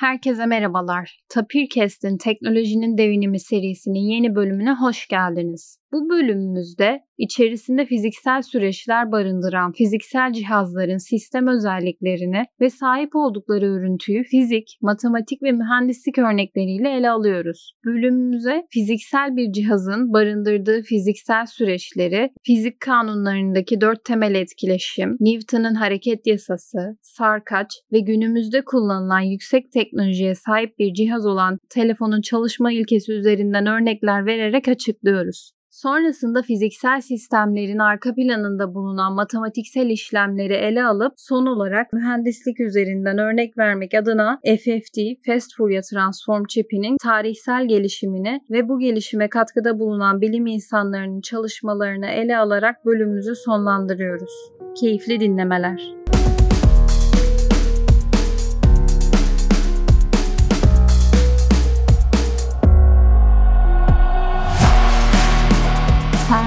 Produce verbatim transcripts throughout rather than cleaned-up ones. Herkese merhabalar. Tapircast'in Teknolojinin Devinimi serisinin yeni bölümüne hoş geldiniz. Bu bölümümüzde içerisinde fiziksel süreçler barındıran fiziksel cihazların sistem özelliklerini ve sahip oldukları örüntüyü fizik, matematik ve mühendislik örnekleriyle ele alıyoruz. Bölümümüze fiziksel bir cihazın barındırdığı fiziksel süreçleri, fizik kanunlarındaki dört temel etkileşim, Newton'un hareket yasası, sarkaç ve günümüzde kullanılan yüksek teknolojiye sahip bir cihaz olan telefonun çalışma ilkesi üzerinden örnekler vererek açıklıyoruz. Sonrasında fiziksel sistemlerin arka planında bulunan matematiksel işlemleri ele alıp son olarak mühendislik üzerinden örnek vermek adına F F T, Fast Fourier Transform çipinin tarihsel gelişimini ve bu gelişime katkıda bulunan bilim insanlarının çalışmalarını ele alarak bölümümüzü sonlandırıyoruz. Keyifli dinlemeler.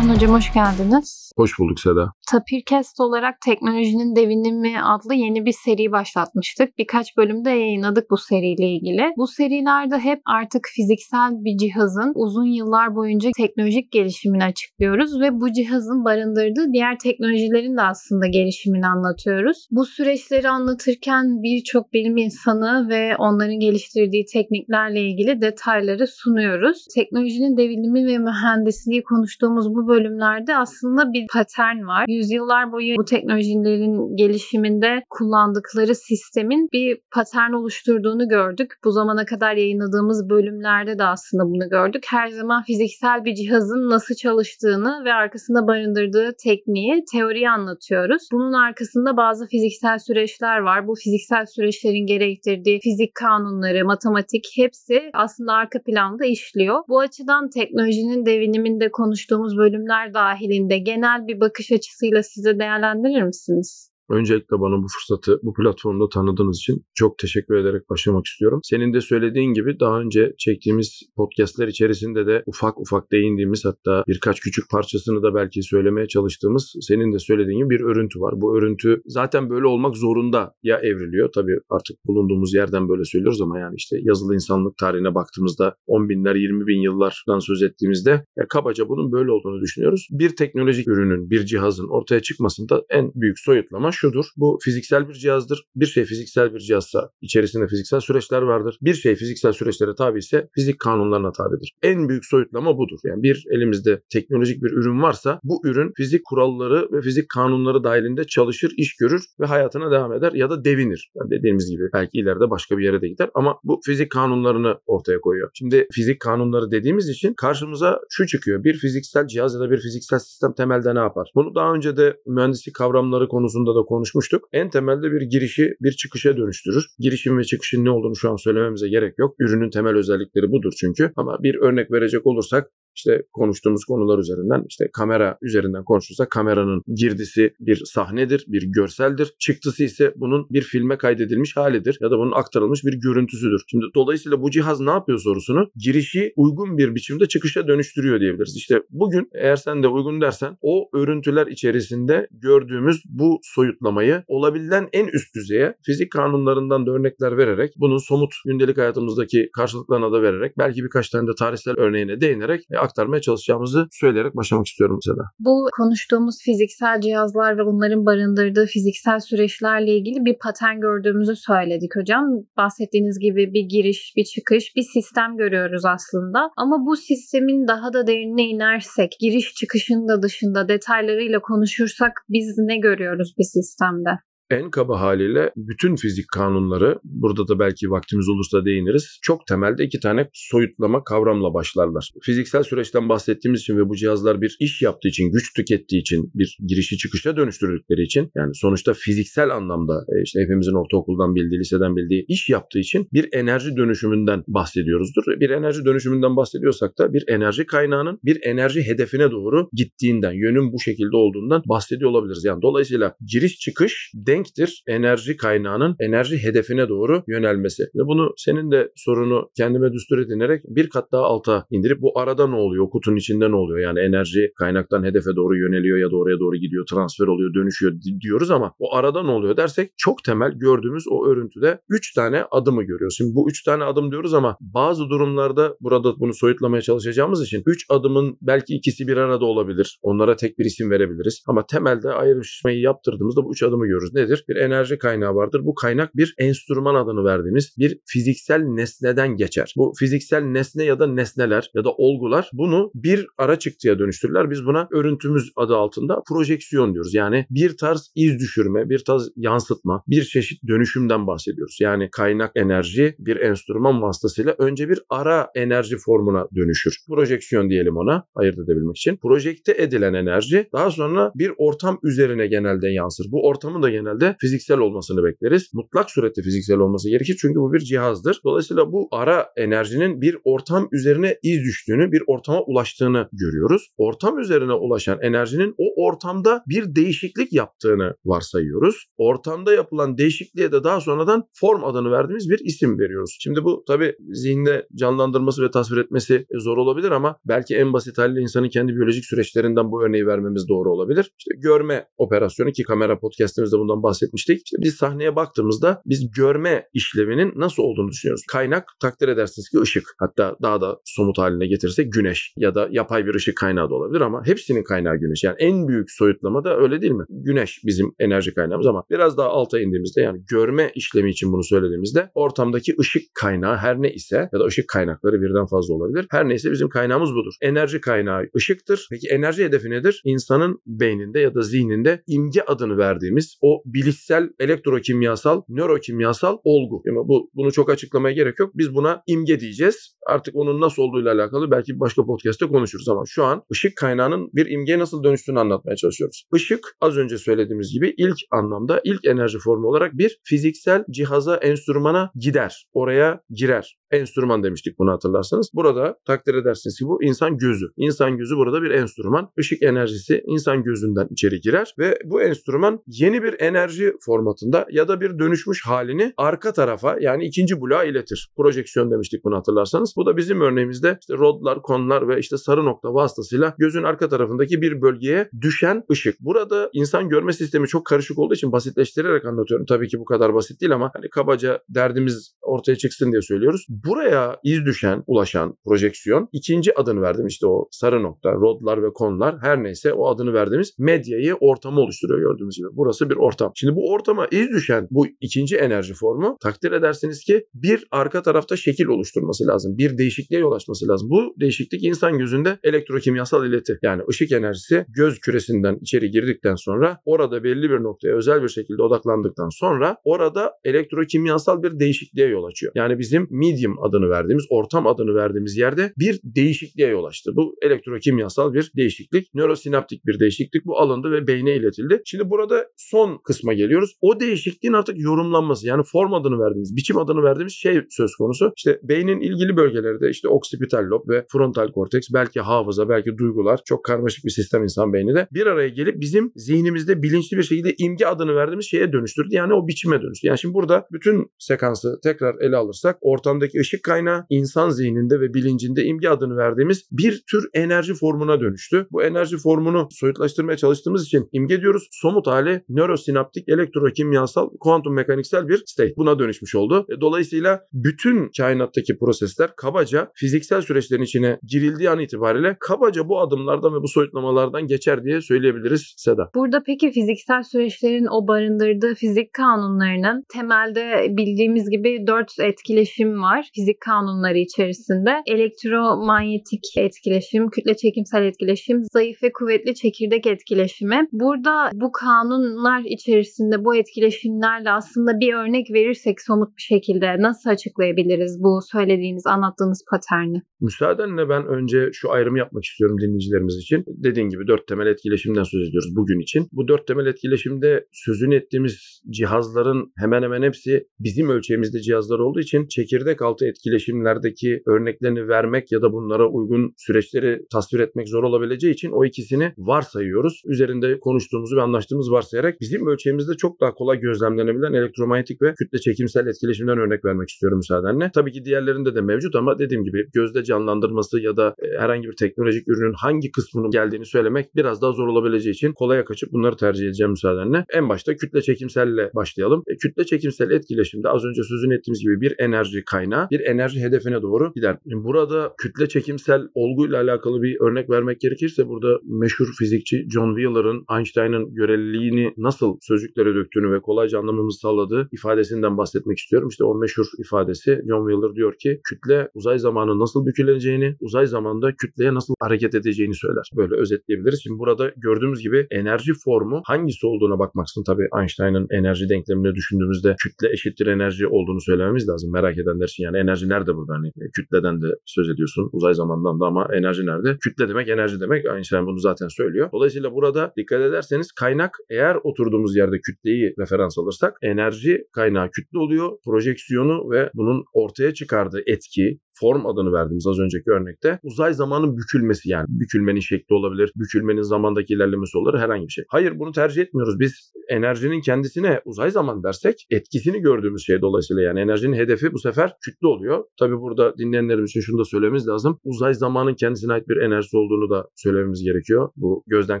Alan Hocam hoş geldiniz. Hoş bulduk Seda. Tapircast olarak Teknolojinin Devinimi adlı yeni bir seri başlatmıştık. Birkaç bölümde yayınladık bu seriyle ilgili. Bu serilerde hep artık fiziksel bir cihazın uzun yıllar boyunca teknolojik gelişimini açıklıyoruz ve bu cihazın barındırdığı diğer teknolojilerin de aslında gelişimini anlatıyoruz. Bu süreçleri anlatırken birçok bilim insanı ve onların geliştirdiği tekniklerle ilgili detayları sunuyoruz. Teknolojinin devinimi ve mühendisliği konuştuğumuz bu bölümlerde aslında bir patern var. Yüzyıllar boyu bu teknolojilerin gelişiminde kullandıkları sistemin bir patern oluşturduğunu gördük. Bu zamana kadar yayınladığımız bölümlerde de aslında bunu gördük. Her zaman fiziksel bir cihazın nasıl çalıştığını ve arkasında barındırdığı tekniği, teoriyi anlatıyoruz. Bunun arkasında bazı fiziksel süreçler var. Bu fiziksel süreçlerin gerektirdiği fizik kanunları, matematik hepsi aslında arka planda işliyor. Bu açıdan teknolojinin deviniminde konuştuğumuz bölümler dahilinde genel bir bakış açısıyla size değerlendirir misiniz? Öncelikle bana bu fırsatı bu platformda tanıdığınız için çok teşekkür ederek başlamak istiyorum. Senin de söylediğin gibi daha önce çektiğimiz podcastler içerisinde de ufak ufak değindiğimiz, hatta birkaç küçük parçasını da belki söylemeye çalıştığımız, senin de söylediğin gibi bir örüntü var. Bu örüntü zaten böyle olmak zorunda ya evriliyor. Tabii artık bulunduğumuz yerden böyle söylüyoruz ama yani işte yazılı insanlık tarihine baktığımızda on binler, yirmi bin yıllardan söz ettiğimizde kabaca bunun böyle olduğunu düşünüyoruz. Bir teknolojik ürünün, bir cihazın ortaya çıkmasında en büyük soyutlama şudur. Bu fiziksel bir cihazdır. Bir şey fiziksel bir cihazsa içerisinde fiziksel süreçler vardır. Bir şey fiziksel süreçlere tabi ise fizik kanunlarına tabidir. En büyük soyutlama budur. Yani bir elimizde teknolojik bir ürün varsa bu ürün fizik kuralları ve fizik kanunları dahilinde çalışır, iş görür ve hayatına devam eder ya da devinir. Yani dediğimiz gibi belki ileride başka bir yere de gider ama bu fizik kanunlarını ortaya koyuyor. Şimdi fizik kanunları dediğimiz için karşımıza şu çıkıyor. Bir fiziksel cihaz ya da bir fiziksel sistem temelde ne yapar? Bunu daha önce de mühendislik kavramları konusunda da konuşmuştuk. En temelde bir girişi bir çıkışa dönüştürür. Girişin ve çıkışın ne olduğunu şu an söylememize gerek yok. Ürünün temel özellikleri budur çünkü. Ama bir örnek verecek olursak İşte konuştuğumuz konular üzerinden, işte kamera üzerinden konuşursak kameranın girdisi bir sahnedir, bir görseldir. Çıktısı ise bunun bir filme kaydedilmiş halidir ya da bunun aktarılmış bir görüntüsüdür. Şimdi dolayısıyla bu cihaz ne yapıyor sorusunu girişi uygun bir biçimde çıkışa dönüştürüyor diyebiliriz. İşte bugün eğer sen de uygun dersen o örüntüler içerisinde gördüğümüz bu soyutlamayı olabilen en üst düzeye fizik kanunlarından da örnekler vererek, bunun somut gündelik hayatımızdaki karşılıklarına da vererek, belki birkaç tane de tarihsel örneğine değinerek aktarmaya çalışacağımızı söyleyerek başlamak istiyorum mesela. Bu konuştuğumuz fiziksel cihazlar ve onların barındırdığı fiziksel süreçlerle ilgili bir patern gördüğümüzü söyledik hocam. Bahsettiğiniz gibi bir giriş, bir çıkış, bir sistem görüyoruz aslında. Ama bu sistemin daha da derinine inersek, giriş çıkışın da dışında detaylarıyla konuşursak biz ne görüyoruz bir sistemde? En kaba haliyle bütün fizik kanunları, burada da belki vaktimiz olursa değiniriz, çok temelde iki tane soyutlama kavramla başlarlar. Fiziksel süreçten bahsettiğimiz için ve bu cihazlar bir iş yaptığı için, güç tükettiği için, bir girişi çıkışa dönüştürdükleri için, yani sonuçta fiziksel anlamda işte hepimizin ortaokuldan bildiği, liseden bildiği iş yaptığı için bir enerji dönüşümünden bahsediyoruzdur. Bir enerji dönüşümünden bahsediyorsak da bir enerji kaynağının bir enerji hedefine doğru gittiğinden, yönün bu şekilde olduğundan bahsediyor olabiliriz. Yani dolayısıyla giriş çıkış de denktir enerji kaynağının enerji hedefine doğru yönelmesi. Bunu senin de sorunu kendime düstur edinerek bir kat daha alta indirip bu arada ne oluyor? Kutunun içinde ne oluyor? Yani enerji kaynaktan hedefe doğru yöneliyor ya da oraya doğru gidiyor, transfer oluyor, dönüşüyor diyoruz ama o arada ne oluyor dersek çok temel gördüğümüz o örüntüde üç tane adımı görüyoruz. Şimdi bu üç tane adım diyoruz ama bazı durumlarda burada bunu soyutlamaya çalışacağımız için üç adımın belki ikisi bir arada olabilir. Onlara tek bir isim verebiliriz. Ama temelde ayrışmayı yaptırdığımızda bu üç adımı görürüz. Nedir? Bir enerji kaynağı vardır. Bu kaynak bir enstrüman adını verdiğimiz bir fiziksel nesneden geçer. Bu fiziksel nesne ya da nesneler ya da olgular bunu bir ara çıktıya dönüştürürler. Biz buna örüntümüz adı altında projeksiyon diyoruz. Yani bir tarz iz düşürme, bir tarz yansıtma, bir çeşit dönüşümden bahsediyoruz. Yani kaynak enerji bir enstrüman vasıtasıyla önce bir ara enerji formuna dönüşür. Projeksiyon diyelim ona, ayırt edebilmek için. Projekte edilen enerji daha sonra bir ortam üzerine genelde yansır. Bu ortamın da genelde fiziksel olmasını bekleriz. Mutlak surette fiziksel olması gerekir çünkü bu bir cihazdır. Dolayısıyla bu ara enerjinin bir ortam üzerine iz düştüğünü, bir ortama ulaştığını görüyoruz. Ortam üzerine ulaşan enerjinin o ortamda bir değişiklik yaptığını varsayıyoruz. Ortamda yapılan değişikliğe de daha sonradan form adını verdiğimiz bir isim veriyoruz. Şimdi bu tabii zihinde canlandırması ve tasvir etmesi zor olabilir ama belki en basit haliyle insanın kendi biyolojik süreçlerinden bu örneği vermemiz doğru olabilir. İşte görme operasyonu ki kamera podcastimizde bundan bahsetmiştik. İşte biz sahneye baktığımızda biz görme işlevinin nasıl olduğunu düşünüyoruz. Kaynak takdir edersiniz ki ışık. Hatta daha da somut haline getirse güneş ya da yapay bir ışık kaynağı da olabilir ama hepsinin kaynağı güneş. Yani en büyük soyutlama da öyle değil mi? Güneş bizim enerji kaynağımız ama biraz daha alta indiğimizde yani görme işlemi için bunu söylediğimizde ortamdaki ışık kaynağı her ne ise ya da ışık kaynakları birden fazla olabilir. Her neyse bizim kaynağımız budur. Enerji kaynağı ışıktır. Peki enerji hedefi nedir? İnsanın beyninde ya da zihninde imge adını verdiğimiz o bilişsel, elektrokimyasal, nörokimyasal olgu. Yani bu bunu çok açıklamaya gerek yok. Biz buna imge diyeceğiz. Artık onun nasıl olduğuyla alakalı belki başka podcast'te konuşuruz ama şu an ışık kaynağının bir imgeye nasıl dönüştüğünü anlatmaya çalışıyoruz. Işık az önce söylediğimiz gibi ilk anlamda ilk enerji formu olarak bir fiziksel cihaza, enstrümana gider. Oraya girer. Enstrüman demiştik bunu hatırlarsanız. Burada takdir edersiniz ki bu insan gözü. İnsan gözü burada bir enstrüman. Işık enerjisi insan gözünden içeri girer ve bu enstrüman yeni bir enerji formatında ya da bir dönüşmüş halini arka tarafa yani ikinci bloğa iletir. Projeksiyon demiştik bunu hatırlarsanız. Bu da bizim örneğimizde işte rodlar, konlar ve işte sarı nokta vasıtasıyla gözün arka tarafındaki bir bölgeye düşen ışık. Burada insan görme sistemi çok karışık olduğu için basitleştirerek anlatıyorum. Tabii ki bu kadar basit değil ama hani kabaca derdimiz ortaya çıksın diye söylüyoruz. Buraya iz düşen, ulaşan projeksiyon ikinci adını verdim işte o sarı nokta, rodlar ve konlar her neyse o adını verdiğimiz medyayı, ortamı oluşturuyor gördüğünüz gibi. Burası bir ortam. Şimdi bu ortama iz düşen bu ikinci enerji formu takdir edersiniz ki bir arka tarafta şekil oluşturması lazım. Bir değişikliğe yol açması lazım. Bu değişiklik insan gözünde elektrokimyasal ileti yani ışık enerjisi göz küresinden içeri girdikten sonra orada belli bir noktaya özel bir şekilde odaklandıktan sonra orada elektrokimyasal bir değişikliğe yol açıyor. Yani bizim medium adını verdiğimiz, ortam adını verdiğimiz yerde bir değişikliğe yol açtı. Bu elektrokimyasal bir değişiklik, nörosinaptik bir değişiklik. Bu alındı ve beyne iletildi. Şimdi burada son kısma geliyoruz. O değişikliğin artık yorumlanması yani form adını verdiğimiz, biçim adını verdiğimiz şey söz konusu. İşte beynin ilgili bölgelerde işte oksipital lob ve frontal korteks, belki hafıza, belki duygular, çok karmaşık bir sistem insan beyni de bir araya gelip bizim zihnimizde bilinçli bir şekilde imge adını verdiğimiz şeye dönüştürdü. Yani o biçime dönüştü. Yani şimdi burada bütün sekansı tekrar ele alırsak ortamdaki ışık kaynağı insan zihninde ve bilincinde imge adını verdiğimiz bir tür enerji formuna dönüştü. Bu enerji formunu soyutlaştırmaya çalıştığımız için imge diyoruz. Somut hali nörosinaptik, elektrokimyasal, kuantum mekaniksel bir state. Buna dönüşmüş oldu. Dolayısıyla bütün kainattaki prosesler kabaca fiziksel süreçlerin içine girildiği an itibariyle kabaca bu adımlardan ve bu soyutlamalardan geçer diye söyleyebiliriz Seda. Burada peki fiziksel süreçlerin o barındırdığı fizik kanunlarının temelde bildiğimiz gibi dört etkileşim var. Fizik kanunları içerisinde elektromanyetik etkileşim, kütle çekimsel etkileşim, zayıf ve kuvvetli çekirdek etkileşimi. Burada bu kanunlar içerisinde bu etkileşimlerle aslında bir örnek verirsek somut bir şekilde nasıl açıklayabiliriz bu söylediğiniz, anlattığınız paterni? Müsaadenle ben önce şu ayrımı yapmak istiyorum dinleyicilerimiz için. Dediğin gibi dört temel etkileşimden söz ediyoruz bugün için. Bu dört temel etkileşimde sözünü ettiğimiz cihazların hemen hemen hepsi bizim ölçeğimizde cihazlar olduğu için çekirdek altı bilinçaltı etkileşimlerdeki örneklerini vermek ya da bunlara uygun süreçleri tasvir etmek zor olabileceği için o ikisini varsayıyoruz. Üzerinde konuştuğumuzu ve anlaştığımız varsayarak bizim ölçeğimizde çok daha kolay gözlemlenebilen elektromanyetik ve kütle çekimsel etkileşimden örnek vermek istiyorum müsaadenle. Tabii ki diğerlerinde de mevcut ama dediğim gibi gözde canlandırması ya da herhangi bir teknolojik ürünün hangi kısmının geldiğini söylemek biraz daha zor olabileceği için kolaya kaçıp bunları tercih edeceğim müsaadenle. En başta kütle çekimselle başlayalım. E, kütle çekimsel etkileşimde az önce sözünü ettiğimiz gibi bir enerji kaynağı, bir enerji hedefine doğru gider. Burada kütle çekimsel olguyla alakalı bir örnek vermek gerekirse burada meşhur fizikçi John Wheeler'ın Einstein'ın göreliliğini nasıl sözcüklere döktüğünü ve kolayca anlamamızı sağladığı ifadesinden bahsetmek istiyorum. İşte o meşhur ifadesi, John Wheeler diyor ki kütle uzay zamanı nasıl büküleceğini, uzay zamanda kütleye nasıl hareket edeceğini söyler. Böyle özetleyebiliriz. Şimdi burada gördüğümüz gibi enerji formu hangisi olduğuna bakmaksın. Tabii Einstein'ın enerji denklemini düşündüğümüzde kütle eşittir enerji olduğunu söylememiz lazım. Merak edenler için yani enerji nerede burada? Hani kütleden de söz ediyorsun, uzay zamandan da ama enerji nerede? Kütle demek enerji demek. Einstein bunu zaten söylüyor. Dolayısıyla burada dikkat ederseniz kaynak, eğer oturduğumuz yerde kütleyi referans alırsak enerji kaynağı kütle oluyor. Projeksiyonu ve bunun ortaya çıkardığı etki, form adını verdiğimiz az önceki örnekte uzay zamanın bükülmesi, yani bükülmenin şekli olabilir, bükülmenin zamandaki ilerlemesi olur, herhangi bir şey. Hayır, bunu tercih etmiyoruz. Biz enerjinin kendisine uzay zaman dersek etkisini gördüğümüz şey dolayısıyla yani enerjinin hedefi bu sefer kütle oluyor. Tabii burada dinleyenlerimiz için şunu da söylememiz lazım. Uzay zamanın kendisine ait bir enerjisi olduğunu da söylememiz gerekiyor. Bu gözden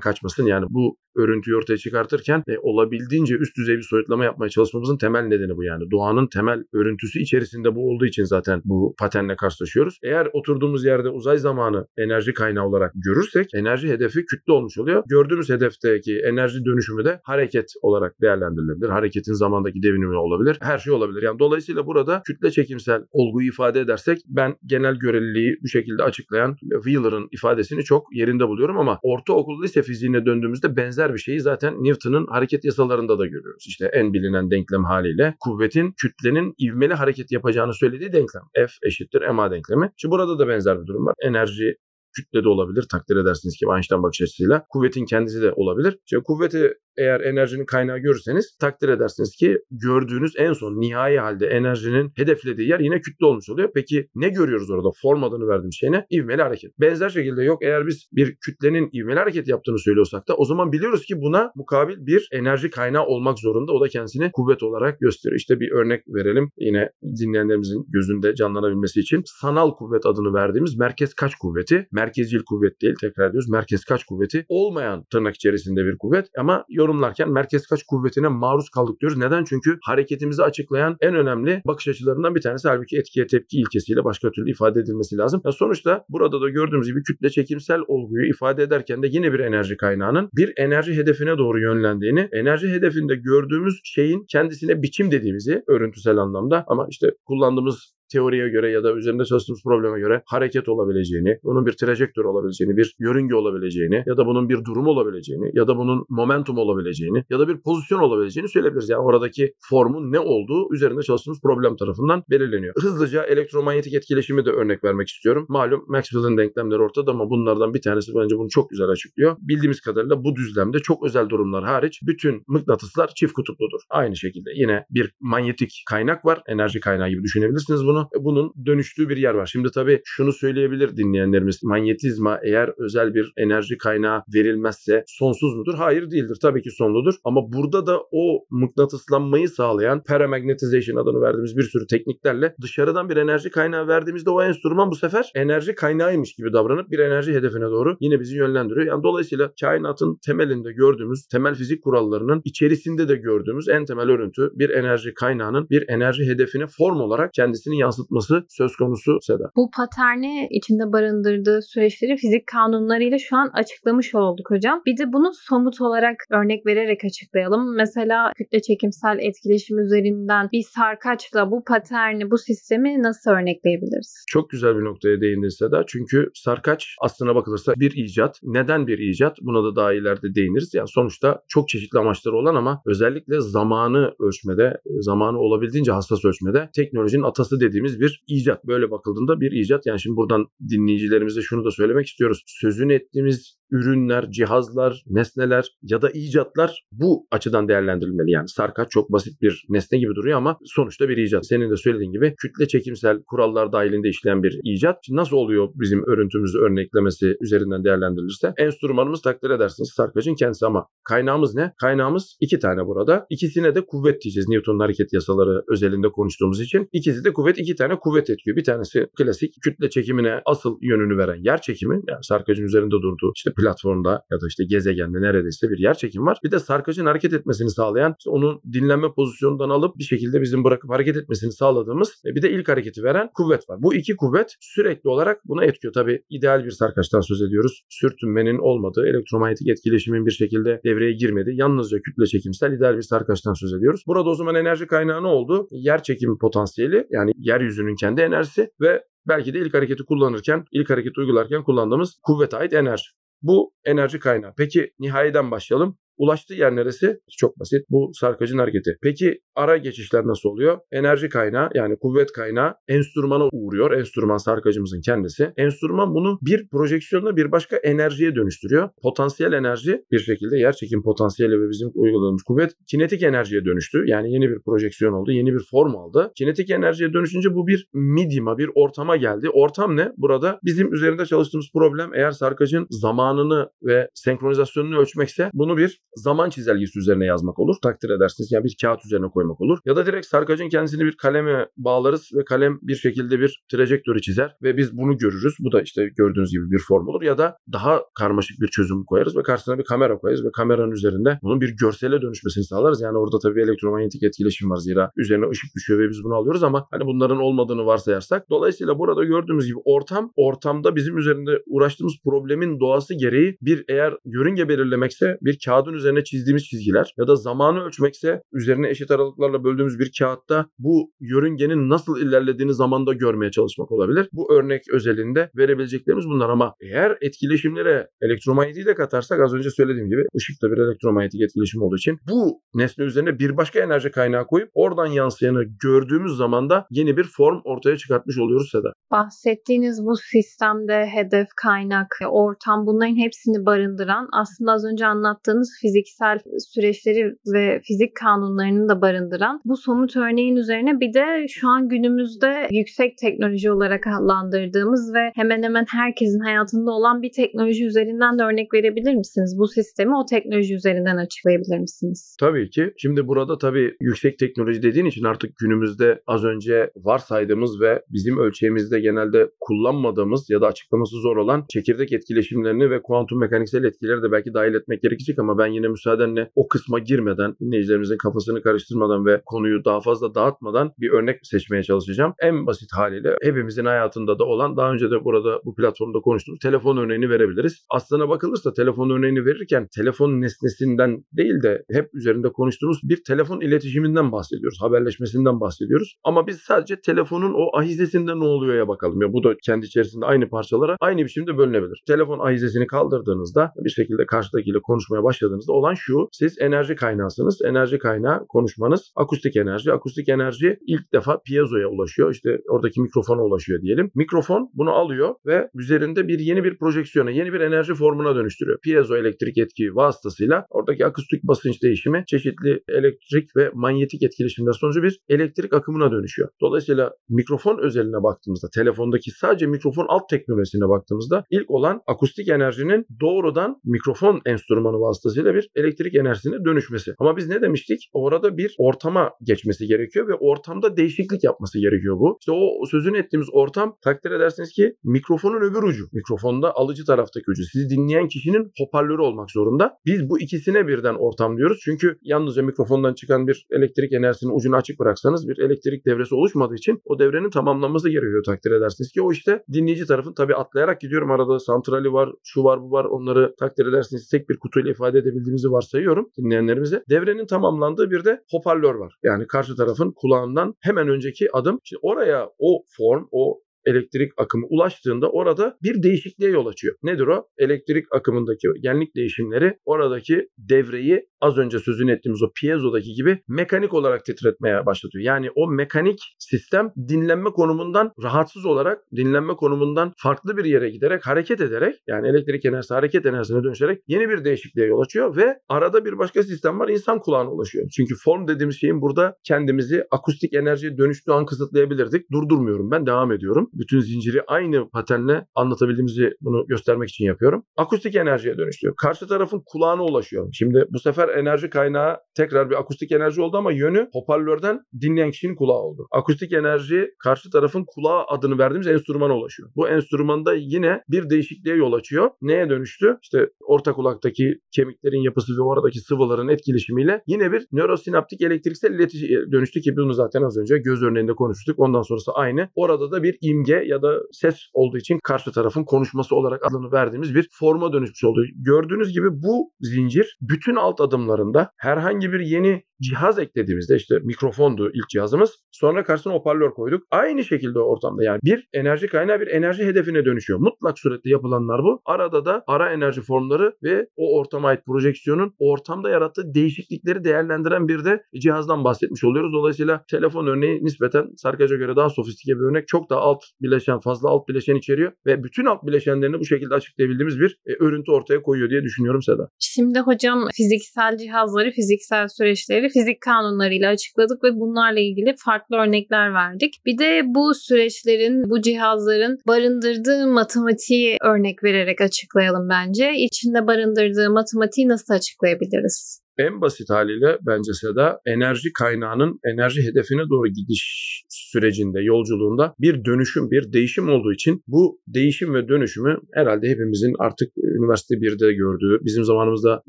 kaçmasın. Yani bu örüntüyü ortaya çıkartırken e, olabildiğince üst düzey bir soyutlama yapmaya çalışmamızın temel nedeni bu yani. Doğanın temel örüntüsü içerisinde bu olduğu için zaten bu patenle karşılaşıyoruz. Eğer oturduğumuz yerde uzay zamanı enerji kaynağı olarak görürsek enerji hedefi kütle olmuş oluyor. Gördüğümüz hedefteki enerji dönüşümü de hareket olarak değerlendirilebilir. Hareketin zamandaki devinimi olabilir. Her şey olabilir. Yani dolayısıyla burada kütle çekimsel olguyu ifade edersek ben genel göreliliği bu şekilde açıklayan Wheeler'ın ifadesini çok yerinde buluyorum ama ortaokul lise fiziğine döndüğümüzde benzer bir şeyi zaten Newton'un hareket yasalarında da görüyoruz. İşte en bilinen denklem haliyle kuvvetin kütlenin ivmeli hareket yapacağını söylediği denklem. F eşittir M A denklemi. Şimdi burada da benzer bir durum var. Enerji kütle de olabilir. Takdir edersiniz ki Einstein bakış açısıyla. Kuvvetin kendisi de olabilir. Şimdi kuvveti eğer enerjinin kaynağı görürseniz takdir edersiniz ki gördüğünüz en son nihai halde enerjinin hedeflediği yer yine kütle olmuş oluyor. Peki ne görüyoruz orada? Form adını verdiğim şey ne? İvmeli hareket. Benzer şekilde yok eğer biz bir kütlenin ivmeli hareket yaptığını söylüyorsak da o zaman biliyoruz ki buna mukabil bir enerji kaynağı olmak zorunda. O da kendisini kuvvet olarak gösteriyor. İşte bir örnek verelim. Yine dinleyenlerimizin gözünde canlanabilmesi için sanal kuvvet adını verdiğimiz merkez kaç kuvveti? Merkezcil kuvvet değil, tekrar ediyoruz. Merkez kaç kuvveti? Olmayan tırnak içerisinde bir kuvvet ama yorumlarken merkez kaç kuvvetine maruz kaldık diyoruz. Neden? Çünkü hareketimizi açıklayan en önemli bakış açılarından bir tanesi. Halbuki etkiye tepki ilkesiyle başka türlü ifade edilmesi lazım. Ya sonuçta burada da gördüğümüz gibi kütle çekimsel olguyu ifade ederken de yine bir enerji kaynağının bir enerji hedefine doğru yönlendiğini, enerji hedefinde gördüğümüz şeyin kendisine biçim dediğimizi örüntüsel anlamda ama işte kullandığımız teoriye göre ya da üzerinde çalıştığımız probleme göre hareket olabileceğini, bunun bir trajektör olabileceğini, bir yörünge olabileceğini ya da bunun bir durum olabileceğini ya da bunun momentum olabileceğini ya da bir pozisyon olabileceğini söyleyebiliriz. Yani oradaki formun ne olduğu üzerinde çalıştığımız problem tarafından belirleniyor. Hızlıca elektromanyetik etkileşimi de örnek vermek istiyorum. Malum Maxwell'in denklemleri ortada ama bunlardan bir tanesi bence bunu çok güzel açıklıyor. Bildiğimiz kadarıyla bu düzlemde çok özel durumlar hariç bütün mıknatıslar çift kutupludur. Aynı şekilde yine bir manyetik kaynak var. Enerji kaynağı gibi düşünebilirsiniz bunu. Bunun dönüştüğü bir yer var. Şimdi tabii şunu söyleyebilir dinleyenlerimiz. Manyetizma eğer özel bir enerji kaynağı verilmezse sonsuz mudur? Hayır değildir. Tabii ki sonludur. Ama burada da o mıknatıslanmayı sağlayan paramagnetization adını verdiğimiz bir sürü tekniklerle dışarıdan bir enerji kaynağı verdiğimizde o enstrüman bu sefer enerji kaynağıymış gibi davranıp bir enerji hedefine doğru yine bizi yönlendiriyor. Yani dolayısıyla kainatın temelinde gördüğümüz temel fizik kurallarının içerisinde de gördüğümüz en temel örüntü bir enerji kaynağının bir enerji hedefine form olarak kendisini yansıtması söz konusu Seda. Bu paterni içinde barındırdığı süreçleri fizik kanunlarıyla şu an açıklamış olduk hocam. Bir de bunu somut olarak örnek vererek açıklayalım. Mesela kütle çekimsel etkileşim üzerinden bir sarkaçla bu paterni, bu sistemi nasıl örnekleyebiliriz? Çok güzel bir noktaya değindin Seda. Çünkü sarkaç aslına bakılırsa bir icat. Neden bir icat? Buna da daha ileride değiniriz. Yani sonuçta çok çeşitli amaçları olan ama özellikle zamanı ölçmede, zamanı olabildiğince hassas ölçmede teknolojinin atası dediğimiz bir icat. Böyle bakıldığında bir icat. Yani şimdi buradan dinleyicilerimize şunu da söylemek istiyoruz. Sözünü ettiğimiz ürünler, cihazlar, nesneler ya da icatlar bu açıdan değerlendirilmeli. Yani sarkaç çok basit bir nesne gibi duruyor ama sonuçta bir icat. Senin de söylediğin gibi kütle çekimsel kurallar dahilinde işleyen bir icat. Nasıl oluyor bizim örüntümüzü örneklemesi üzerinden değerlendirilirse? Enstrümanımız takdir edersiniz sarkacın kendisi ama kaynağımız ne? Kaynağımız iki tane burada. İkisine de kuvvet diyeceğiz. Newton'un hareket yasaları özelinde konuştuğumuz için. İkisi de kuvvet, iki tane kuvvet etkiyor. Bir tanesi klasik kütle çekimine asıl yönünü veren yer çekimi. Yani sarkacın üzerinde durduğu işte platformda ya da işte gezegende neredeyse bir yer çekimi var. Bir de sarkacın hareket etmesini sağlayan, işte onun dinlenme pozisyonundan alıp bir şekilde bizim bırakıp hareket etmesini sağladığımız bir de ilk hareketi veren kuvvet var. Bu iki kuvvet sürekli olarak buna etkiyor. Tabii ideal bir sarkaçtan söz ediyoruz. Sürtünmenin olmadığı, elektromanyetik etkileşimin bir şekilde devreye girmediği, yalnızca kütle çekimsel ideal bir sarkaçtan söz ediyoruz. Burada o zaman enerji kaynağı ne oldu? Yer çekimi potansiyeli, yani yeryüzünün kendi enerjisi ve belki de ilk hareketi kullanırken, ilk hareketi uygularken kullandığımız kuvvete ait enerji. Bu enerji kaynağı. Peki nihayeden başlayalım. Ulaştığı yer neresi? Çok basit. Bu sarkacın hareketi. Peki ara geçişler nasıl oluyor? Enerji kaynağı, yani kuvvet kaynağı enstrümana uğruyor. Enstrüman sarkacımızın kendisi. Enstrüman bunu bir projeksiyonla bir başka enerjiye dönüştürüyor. Potansiyel enerji bir şekilde yer çekim potansiyeli ve bizim uyguladığımız kuvvet kinetik enerjiye dönüştü. Yani yeni bir projeksiyon oldu. Yeni bir form aldı. Kinetik enerjiye dönüşünce bu bir medium'a, bir ortama geldi. Ortam ne? Burada bizim üzerinde çalıştığımız problem eğer sarkacın zamanını ve senkronizasyonunu ölçmekse bunu bir zaman çizelgesi üzerine yazmak olur. Takdir edersiniz. Yani bir kağıt üzerine koymak olur. Ya da direkt sarkacın kendisini bir kaleme bağlarız ve kalem bir şekilde bir trajektörü çizer ve biz bunu görürüz. Bu da işte gördüğünüz gibi bir form olur. Ya da daha karmaşık bir çözüm koyarız ve karşısına bir kamera koyarız ve kameranın üzerinde bunun bir görsele dönüşmesini sağlarız. Yani orada tabii elektromanyetik etkileşim var. Zira üzerine ışık düşüyor ve biz bunu alıyoruz ama hani bunların olmadığını varsayarsak. Dolayısıyla burada gördüğümüz gibi ortam, ortamda bizim üzerinde uğraştığımız problemin doğası gereği bir eğer yörünge belirlemekse bir kağıdın üzerinde üzerine çizdiğimiz çizgiler ya da zamanı ölçmekse üzerine eşit aralıklarla böldüğümüz bir kağıtta bu yörüngenin nasıl ilerlediğini zamanda görmeye çalışmak olabilir. Bu örnek özelinde verebileceklerimiz bunlar ama eğer etkileşimlere elektromanyetiği de katarsak az önce söylediğim gibi ışık da bir elektromanyetik etkileşim olduğu için bu nesne üzerine bir başka enerji kaynağı koyup oradan yansıyanı gördüğümüz zaman da yeni bir form ortaya çıkartmış oluyoruz Seda. Bahsettiğiniz bu sistemde hedef, kaynak, ortam bunların hepsini barındıran aslında az önce anlattığınız fizik fiziksel süreçleri ve fizik kanunlarını da barındıran bu somut örneğin üzerine bir de şu an günümüzde yüksek teknoloji olarak adlandırdığımız ve hemen hemen herkesin hayatında olan bir teknoloji üzerinden de örnek verebilir misiniz? Bu sistemi o teknoloji üzerinden açıklayabilir misiniz? Tabii ki. Şimdi burada tabii yüksek teknoloji dediğin için artık günümüzde az önce varsaydığımız ve bizim ölçeğimizde genelde kullanmadığımız ya da açıklaması zor olan çekirdek etkileşimlerini ve kuantum mekaniksel etkileri de belki dahil etmek gerekecek ama ben yine müsaadenle o kısma girmeden, dinleyicilerimizin kafasını karıştırmadan ve konuyu daha fazla dağıtmadan bir örnek seçmeye çalışacağım. En basit haliyle hepimizin hayatında da olan, daha önce de burada bu platformda konuştuğumuz telefon örneğini verebiliriz. Aslına bakılırsa telefon örneğini verirken telefon nesnesinden değil de hep üzerinde konuştuğumuz bir telefon iletişiminden bahsediyoruz, haberleşmesinden bahsediyoruz. Ama biz sadece telefonun o ahizesinde ne oluyor'ya bakalım. Ya bu da kendi içerisinde aynı parçalara aynı biçimde bölünebilir. Telefon ahizesini kaldırdığınızda bir şekilde karşıdakiyle konuşmaya başladığınızda olan şu, siz enerji kaynağısınız. Enerji kaynağı konuşmanız akustik enerji. Akustik enerji ilk defa piezoya ulaşıyor. İşte oradaki mikrofona ulaşıyor diyelim. Mikrofon bunu alıyor ve üzerinde bir yeni bir projeksiyona, yeni bir enerji formuna dönüştürüyor. Piezoelektrik etki vasıtasıyla oradaki akustik basınç değişimi çeşitli elektrik ve manyetik etkileşimler sonucu bir elektrik akımına dönüşüyor. Dolayısıyla mikrofon özeline baktığımızda, telefondaki sadece mikrofon alt teknolojisine baktığımızda ilk olan akustik enerjinin doğrudan mikrofon enstrümanı vasıtasıyla bir elektrik enerjisine dönüşmesi. Ama biz ne demiştik? Orada bir ortama geçmesi gerekiyor ve ortamda değişiklik yapması gerekiyor bu. İşte o sözünü ettiğimiz ortam takdir edersiniz ki mikrofonun öbür ucu. Mikrofonda alıcı taraftaki ucu. Sizi dinleyen kişinin hoparlörü olmak zorunda. Biz bu ikisine birden ortam diyoruz. Çünkü yalnızca mikrofondan çıkan bir elektrik enerjisinin ucunu açık bıraksanız bir elektrik devresi oluşmadığı için o devrenin tamamlanması gerekiyor takdir edersiniz ki o işte dinleyici tarafın tabii atlayarak gidiyorum. Arada santrali var, şu var, bu var. Onları takdir edersiniz tek bir kutuyla ifade edebilirsiniz. Bildiğimizi varsayıyorum dinleyenlerimize. Devrenin tamamlandığı bir de hoparlör var. Yani karşı tarafın kulağından hemen önceki adım. Şimdi oraya o form, o elektrik akımı ulaştığında orada bir değişikliğe yol açıyor. Nedir o? Elektrik akımındaki genlik değişimleri oradaki devreyi az önce sözünü ettiğimiz o piyezodaki gibi mekanik olarak titretmeye başlatıyor. Yani o mekanik sistem dinlenme konumundan rahatsız olarak, dinlenme konumundan farklı bir yere giderek, hareket ederek, yani elektrik enerjisi hareket enerjisine dönüşerek yeni bir değişikliğe yol açıyor ve arada bir başka sistem var, insan kulağına ulaşıyor. Çünkü form dediğimiz şeyin burada kendimizi akustik enerjiye dönüştüğü an kısıtlayabilirdik. Durdurmuyorum ben, devam ediyorum. Bütün zinciri aynı patenle anlatabildiğimizi bunu göstermek için yapıyorum. Akustik enerjiye dönüştürüyor. Karşı tarafın kulağına ulaşıyor. Şimdi bu sefer enerji kaynağı tekrar bir akustik enerji oldu ama yönü hoparlörden dinleyen kişinin kulağı oldu. Akustik enerji karşı tarafın kulağı adını verdiğimiz enstrümana ulaşıyor. Bu enstrümanda yine bir değişikliğe yol açıyor. Neye dönüştü? İşte orta kulaktaki kemiklerin yapısı ve oradaki sıvıların etkileşimiyle yine bir nörosinaptik elektriksel iletişime dönüştü ki bunu zaten az önce göz örneğinde konuştuk. Ondan sonrası aynı. Orada da bir imge ya da ses olduğu için karşı tarafın konuşması olarak adını verdiğimiz bir forma dönüşmüş oldu. Gördüğünüz gibi bu zincir bütün alt adımlarında herhangi bir yeni cihaz eklediğimizde, işte mikrofondu ilk cihazımız, sonra karşısına hoparlör koyduk. Aynı şekilde ortamda yani bir enerji kaynağı bir enerji hedefine dönüşüyor. Mutlak suretle yapılanlar bu. Arada da ara enerji formları ve o ortama ait projeksiyonun ortamda yarattığı değişiklikleri değerlendiren bir de cihazdan bahsetmiş oluyoruz. Dolayısıyla telefon örneği nispeten Sarkaç'a göre daha sofistike bir örnek. Çok daha alt bileşen, fazla alt bileşen içeriyor ve bütün alt bileşenlerini bu şekilde açıklayabildiğimiz bir e, örüntü ortaya koyuyor diye düşünüyorum Seda. Şimdi hocam fiziksel cihazları, fiziksel süreçleri fizik kanunlarıyla açıkladık ve bunlarla ilgili farklı örnekler verdik. Bir de bu süreçlerin, bu cihazların barındırdığı matematiği örnek vererek açıklayalım bence. İçinde barındırdığı matematiği nasıl açıklayabiliriz? En basit haliyle bence Seda, enerji kaynağının enerji hedefine doğru gidiş sürecinde, yolculuğunda bir dönüşüm, bir değişim olduğu için bu değişim ve dönüşümü herhalde hepimizin artık üniversite birde gördüğü, bizim zamanımızda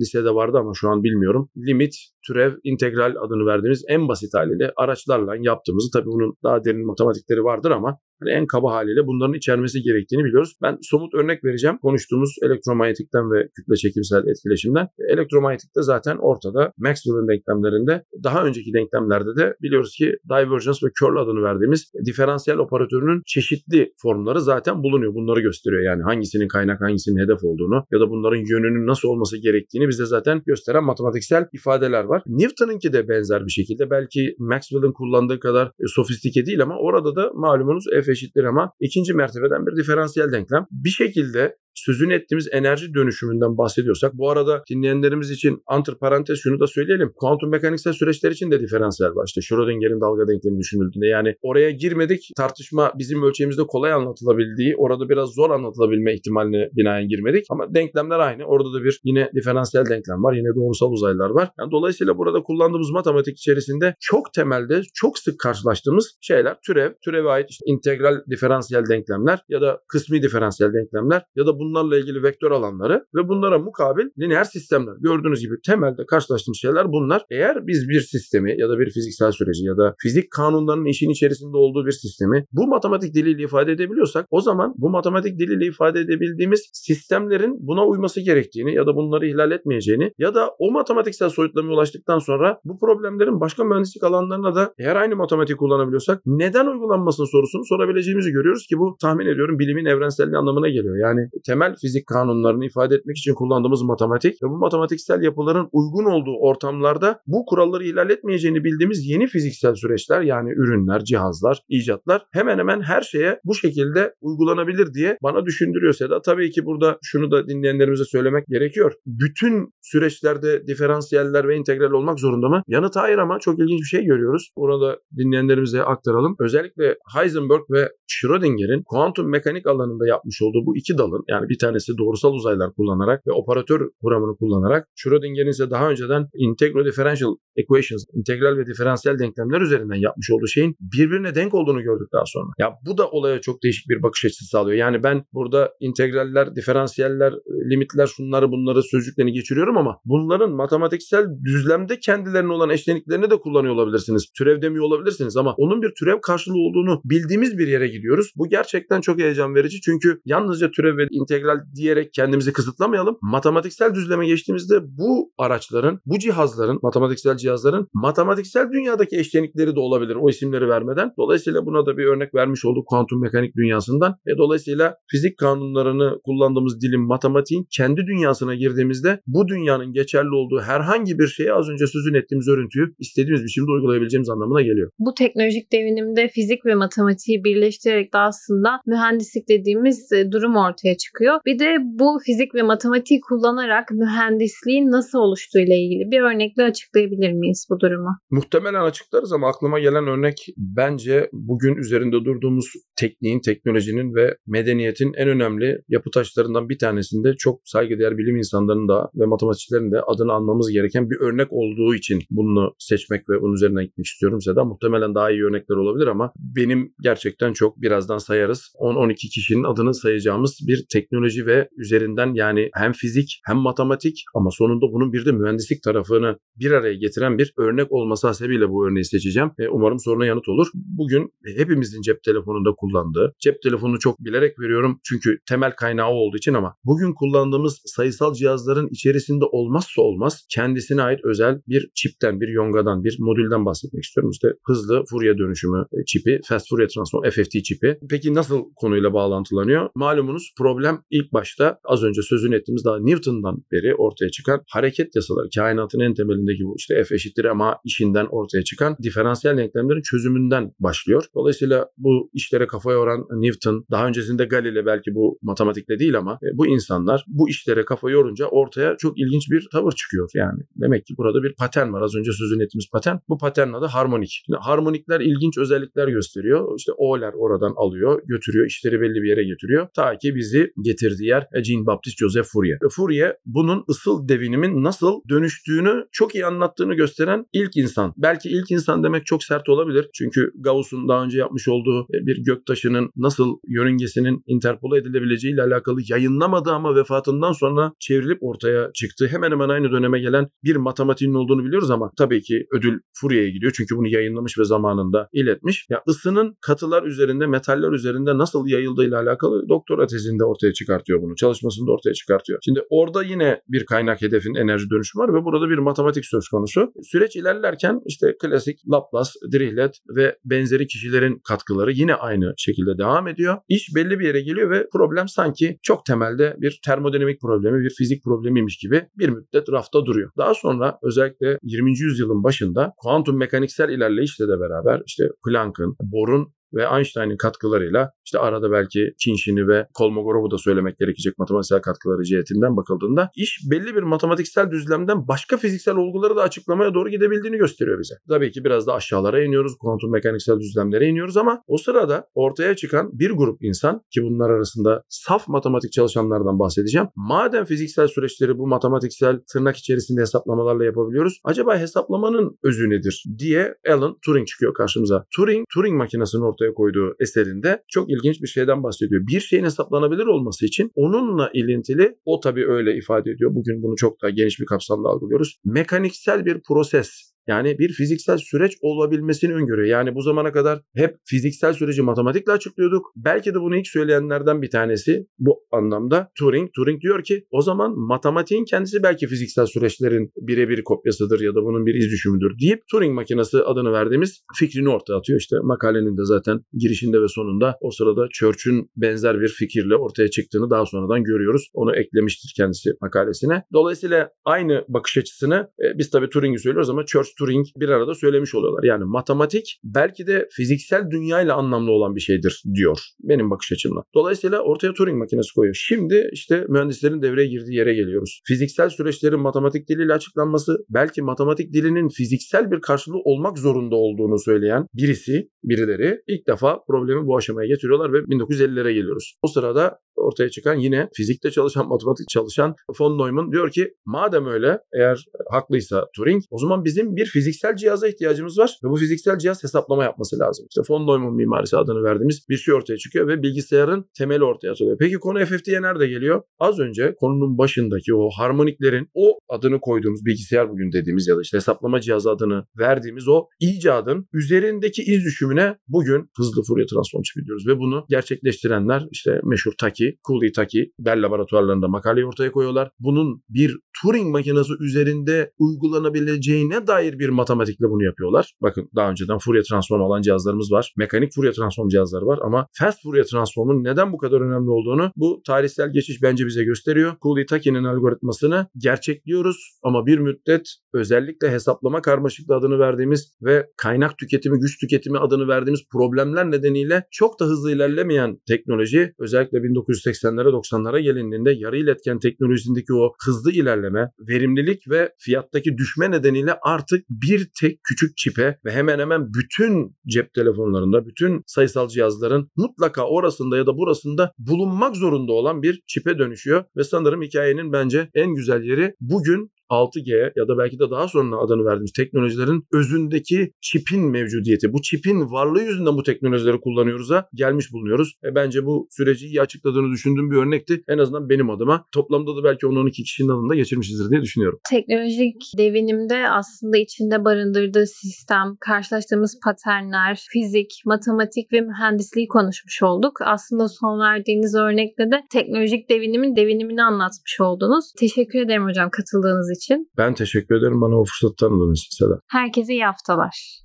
lisede vardı ama şu an bilmiyorum, limit, türev, integral adını verdiğimiz en basit haliyle araçlarla yaptığımızı, tabii bunun daha derin matematikleri vardır ama yani en kaba haliyle bunların içermesi gerektiğini biliyoruz. Ben somut örnek vereceğim. Konuştuğumuz elektromanyetikten ve kütle çekimsel etkileşimden. Elektromanyetikte zaten ortada Maxwell'ın denklemlerinde, daha önceki denklemlerde de biliyoruz ki divergence ve curl adını verdiğimiz diferansiyel operatörünün çeşitli formları zaten bulunuyor. Bunları gösteriyor yani hangisinin kaynak, hangisinin hedef olduğunu ya da bunların yönünün nasıl olması gerektiğini bize zaten gösteren matematiksel ifadeler var. Newton'unki de benzer bir şekilde, belki Maxwell'ın kullandığı kadar sofistike değil ama orada da malumunuz eşittir ama ikinci mertebeden bir diferansiyel denklem. Bir şekilde sözünü ettiğimiz enerji dönüşümünden bahsediyorsak, bu arada dinleyenlerimiz için antiparantez şunu da söyleyelim. Kuantum mekaniksel süreçler için de diferansiyel var. İşte Schrödinger'in dalga denklemi düşünüldüğünde, yani oraya girmedik. Tartışma bizim ölçeğimizde kolay anlatılabildiği, orada biraz zor anlatılabilme ihtimaline binaen girmedik. Ama denklemler aynı. Orada da bir yine diferansiyel denklem var. Yine doğrusal uzaylar var. Yani dolayısıyla burada kullandığımız matematik içerisinde çok temelde, çok sık karşılaştığımız şeyler türev, türeve ait işte integral diferansiyel denklemler ya da kısmi diferansiyel denklemler ya da bu bunlarla ilgili vektör alanları ve bunlara mukabil lineer sistemler. Gördüğünüz gibi temelde karşılaştığımız şeyler bunlar. Eğer biz bir sistemi ya da bir fiziksel süreci ya da fizik kanunlarının işin içerisinde olduğu bir sistemi bu matematik diliyle ifade edebiliyorsak, o zaman bu matematik diliyle ifade edebildiğimiz sistemlerin buna uyması gerektiğini ya da bunları ihlal etmeyeceğini ya da o matematiksel soyutlamaya ulaştıktan sonra bu problemlerin başka mühendislik alanlarına da eğer aynı matematik kullanabiliyorsak neden uygulanmasının sorusunu sorabileceğimizi görüyoruz ki bu tahmin ediyorum bilimin evrenselliği anlamına geliyor. Yani temel fizik kanunlarını ifade etmek için kullandığımız matematik ve bu matematiksel yapıların uygun olduğu ortamlarda bu kuralları ihlal etmeyeceğini bildiğimiz yeni fiziksel süreçler, yani ürünler, cihazlar, icatlar hemen hemen her şeye bu şekilde uygulanabilir diye bana düşündürüyor Seda. Tabii ki burada şunu da dinleyenlerimize söylemek gerekiyor. Bütün süreçlerde diferansiyeller ve integral olmak zorunda mı? Yanıt hayır, ama çok ilginç bir şey görüyoruz. Orada dinleyenlerimize aktaralım. Özellikle Heisenberg ve Schrödinger'in kuantum mekanik alanında yapmış olduğu bu iki dalın, yani bir tanesi doğrusal uzaylar kullanarak ve operatör kuramını kullanarak, Schrödinger'in ise daha önceden integral differential equations, integral ve diferansiyel denklemler üzerinden yapmış olduğu şeyin birbirine denk olduğunu gördük daha sonra. Ya bu da olaya çok değişik bir bakış açısı sağlıyor. Yani ben burada integraller, diferansiyeller, limitler, şunları bunları sözcüklerini geçiriyorum ama bunların matematiksel düzlemde kendilerine olan eşleniklerini de kullanıyor olabilirsiniz. Türev demiyor olabilirsiniz ama onun bir türev karşılığı olduğunu bildiğimiz bir yere gidiyoruz. Bu gerçekten çok heyecan verici çünkü yalnızca türev ve integral diyerek kendimizi kısıtlamayalım. Matematiksel düzleme geçtiğimizde bu araçların, bu cihazların, matematiksel cihazların matematiksel dünyadaki eşlenikleri de olabilir o isimleri vermeden. Dolayısıyla buna da bir örnek vermiş olduk kuantum mekanik dünyasından ve dolayısıyla fizik kanunlarını kullandığımız dilin matematiğin kendi dünyasına girdiğimizde bu dünyanın geçerli olduğu herhangi bir şeye az önce sözünü ettiğimiz örüntüyü istediğimiz biçimde uygulayabileceğimiz anlamına geliyor. Bu teknolojik devinimde fizik ve matematiği birleştirerek de aslında mühendislik dediğimiz durum ortaya çıkıyor. Bir de bu fizik ve matematiği kullanarak mühendisliğin nasıl oluştuğu ile ilgili bir örnekle açıklayabilir miyiz bu durumu? Muhtemelen açıklarız ama aklıma gelen örnek bence bugün üzerinde durduğumuz tekniğin, teknolojinin ve medeniyetin en önemli yapı taşlarından bir tanesinde çok saygıdeğer bilim insanlarının da ve matematikçilerin de adını anmamız gereken bir örnek olduğu için bunu seçmek ve onun üzerine gitmek istiyorum Seda. Muhtemelen daha iyi örnekler olabilir ama benim gerçekten çok birazdan sayarız. on on iki kişinin adını sayacağımız bir teknoloji ve üzerinden yani hem fizik hem matematik ama sonunda bunun bir de mühendislik tarafını bir araya getiren bir örnek olması hasebiyle bu örneği seçeceğim. E, umarım soruna yanıt olur. Bugün hepimizin cep telefonunda kullandığı, cep telefonunu çok bilerek veriyorum çünkü temel kaynağı olduğu için ama bugün kullandığımız sayısal cihazların içerisinde olmazsa olmaz kendisine ait özel bir çipten, bir yongadan, bir modülden bahsetmek istiyorum. İşte hızlı Fourier dönüşümü çipi, Fast Fourier Transform F F T çipi. Peki nasıl konuyla bağlantılanıyor? Malumunuz problem ilk başta az önce sözünü ettiğimiz daha Newton'dan beri ortaya çıkan hareket yasaları, kainatın en temelindeki bu işte F eşittir ma işinden ortaya çıkan diferansiyel denklemlerin çözümünden başlıyor. Dolayısıyla bu işlere kafa yoran Newton, daha öncesinde Galileo belki bu matematikle değil ama bu insanlar bu işlere kafa yorunca ortaya çok ilginç bir tavır çıkıyor yani. Demek ki burada bir patern var. Az önce sözünü ettiğimiz patern. Bu paternin adı harmonik. Şimdi harmonikler ilginç özellikler gösteriyor. İşte Euler oradan alıyor, götürüyor, işleri belli bir yere getiriyor. Ta ki bizi getirdiği yer Jean Baptiste Joseph Fourier. Fourier bunun ısıl devinimin nasıl dönüştüğünü çok iyi anlattığını gösteren ilk insan. Belki ilk insan demek çok sert olabilir. Çünkü Gauss'un daha önce yapmış olduğu bir göktaşının nasıl yörüngesinin interpole edilebileceğiyle alakalı yayınlamadığı ama vefatından sonra çevrilip ortaya çıktığı hemen hemen aynı döneme gelen bir matematiğin olduğunu biliyoruz ama tabii ki ödül Fourier'e gidiyor. Çünkü bunu yayınlamış ve zamanında iletmiş. Ya ısının katılar üzerinde, metaller üzerinde nasıl yayıldığıyla alakalı doktora tezinde ortaya çıkartıyor bunu. Çalışmasında ortaya çıkartıyor. Şimdi orada yine bir kaynak hedefin enerji dönüşümü var ve burada bir matematik söz konusu. Süreç ilerlerken işte klasik Laplace, Dirichlet ve benzeri kişilerin katkıları yine aynı şekilde devam ediyor. İş belli bir yere geliyor ve problem sanki çok temelde bir termodinamik problemi, bir fizik problemiymiş gibi bir müddet rafta duruyor. Daha sonra özellikle yirminci yüzyılın başında kuantum mekaniksel ilerleyişle de beraber işte Planck'ın, Bohr'un ve Einstein'ın katkılarıyla işte arada belki Çinşin'i ve Kolmogorov'u da söylemek gerekecek matematiksel katkıları cihetinden bakıldığında iş belli bir matematiksel düzlemden başka fiziksel olguları da açıklamaya doğru gidebildiğini gösteriyor bize. Tabii ki biraz da aşağılara iniyoruz, kuantum mekaniksel düzlemlere iniyoruz ama o sırada ortaya çıkan bir grup insan ki bunlar arasında saf matematik çalışanlardan bahsedeceğim. Madem fiziksel süreçleri bu matematiksel tırnak içerisinde hesaplamalarla yapabiliyoruz, acaba hesaplamanın özü nedir diye Alan Turing çıkıyor karşımıza. Turing, Turing makinesinin ortaya koyduğu eserinde çok ilginç bir şeyden bahsediyor. Bir şeyin hesaplanabilir olması için onunla ilintili, o tabii öyle ifade ediyor. Bugün bunu çok daha geniş bir kapsamda algılıyoruz. Mekaniksel bir proses. Yani bir fiziksel süreç olabilmesini öngörüyor. Yani bu zamana kadar hep fiziksel süreci matematikle açıklıyorduk. Belki de bunu ilk söyleyenlerden bir tanesi bu anlamda Turing. Turing diyor ki o zaman matematiğin kendisi belki fiziksel süreçlerin birebir kopyasıdır ya da bunun bir iz düşümüdür deyip Turing makinesi adını verdiğimiz fikrini ortaya atıyor. İşte makalenin de zaten girişinde ve sonunda o sırada Church'ün benzer bir fikirle ortaya çıktığını daha sonradan görüyoruz. Onu eklemiştir kendisi makalesine. Dolayısıyla aynı bakış açısını e, biz tabii Turing'i söylüyoruz ama Church Turing bir arada söylemiş oluyorlar. Yani matematik belki de fiziksel dünyayla anlamlı olan bir şeydir diyor benim bakış açımla. Dolayısıyla ortaya Turing makinesi koyuyor. Şimdi işte mühendislerin devreye girdiği yere geliyoruz. Fiziksel süreçlerin matematik diliyle açıklanması belki matematik dilinin fiziksel bir karşılığı olmak zorunda olduğunu söyleyen birisi, birileri ilk defa problemi bu aşamaya getiriyorlar ve bin dokuz yüz ellilere geliyoruz. O sırada ortaya çıkan, yine fizikte çalışan, matematik çalışan von Neumann diyor ki madem öyle, eğer haklıysa Turing, o zaman bizim bir fiziksel cihaza ihtiyacımız var ve bu fiziksel cihaz hesaplama yapması lazım. İşte von Neumann mimarisi adını verdiğimiz bir şey ortaya çıkıyor ve bilgisayarın temeli ortaya atılıyor. Peki konu F F T'ye nerede geliyor? Az önce konunun başındaki o harmoniklerin, o adını koyduğumuz bilgisayar bugün dediğimiz ya da işte hesaplama cihazı adını verdiğimiz o icadın üzerindeki iz düşümüne bugün hızlı Fourier transform çeviriyoruz ve bunu gerçekleştirenler işte meşhur Tukey, Cooley-Tukey, Bell laboratuvarlarında makaleyi ortaya koyuyorlar. Bunun bir Turing makinesi üzerinde uygulanabileceğine dair bir matematikle bunu yapıyorlar. Bakın daha önceden Fourier transform alan cihazlarımız var. Mekanik Fourier transform cihazları var ama Fast Fourier transformun neden bu kadar önemli olduğunu bu tarihsel geçiş bence bize gösteriyor. Cooley-Tukey'nin algoritmasını gerçekliyoruz ama bir müddet özellikle hesaplama karmaşıklığı adını verdiğimiz ve kaynak tüketimi, güç tüketimi adını verdiğimiz problemler nedeniyle çok da hızlı ilerlemeyen teknoloji, özellikle bin dokuz yüz seksenlere doksanlara gelindiğinde yarı iletken teknolojisindeki o hızlı ilerleme, verimlilik ve fiyattaki düşme nedeniyle artık bir tek küçük çipe ve hemen hemen bütün cep telefonlarında, bütün sayısal cihazların mutlaka orasında ya da burasında bulunmak zorunda olan bir çipe dönüşüyor ve sanırım hikayenin bence en güzel yeri bugün altı G ya da belki de daha sonra adını verdiğimiz teknolojilerin özündeki çipin mevcudiyeti. Bu çipin varlığı yüzünden bu teknolojileri kullanıyoruz'a gelmiş bulunuyoruz. E bence bu süreci iyi açıkladığını düşündüğüm bir örnekti. En azından benim adıma. Toplamda da belki on on iki kişinin adını da geçirmişizdir diye düşünüyorum. Teknolojik devinimde aslında içinde barındırdığı sistem, karşılaştığımız paternler, fizik, matematik ve mühendisliği konuşmuş olduk. Aslında son verdiğiniz örnekle de teknolojik devinimin devinimini anlatmış oldunuz. Teşekkür ederim hocam katıldığınız için. Ben teşekkür ederim bana o fırsatı tanıdığınız için. Herkese iyi haftalar.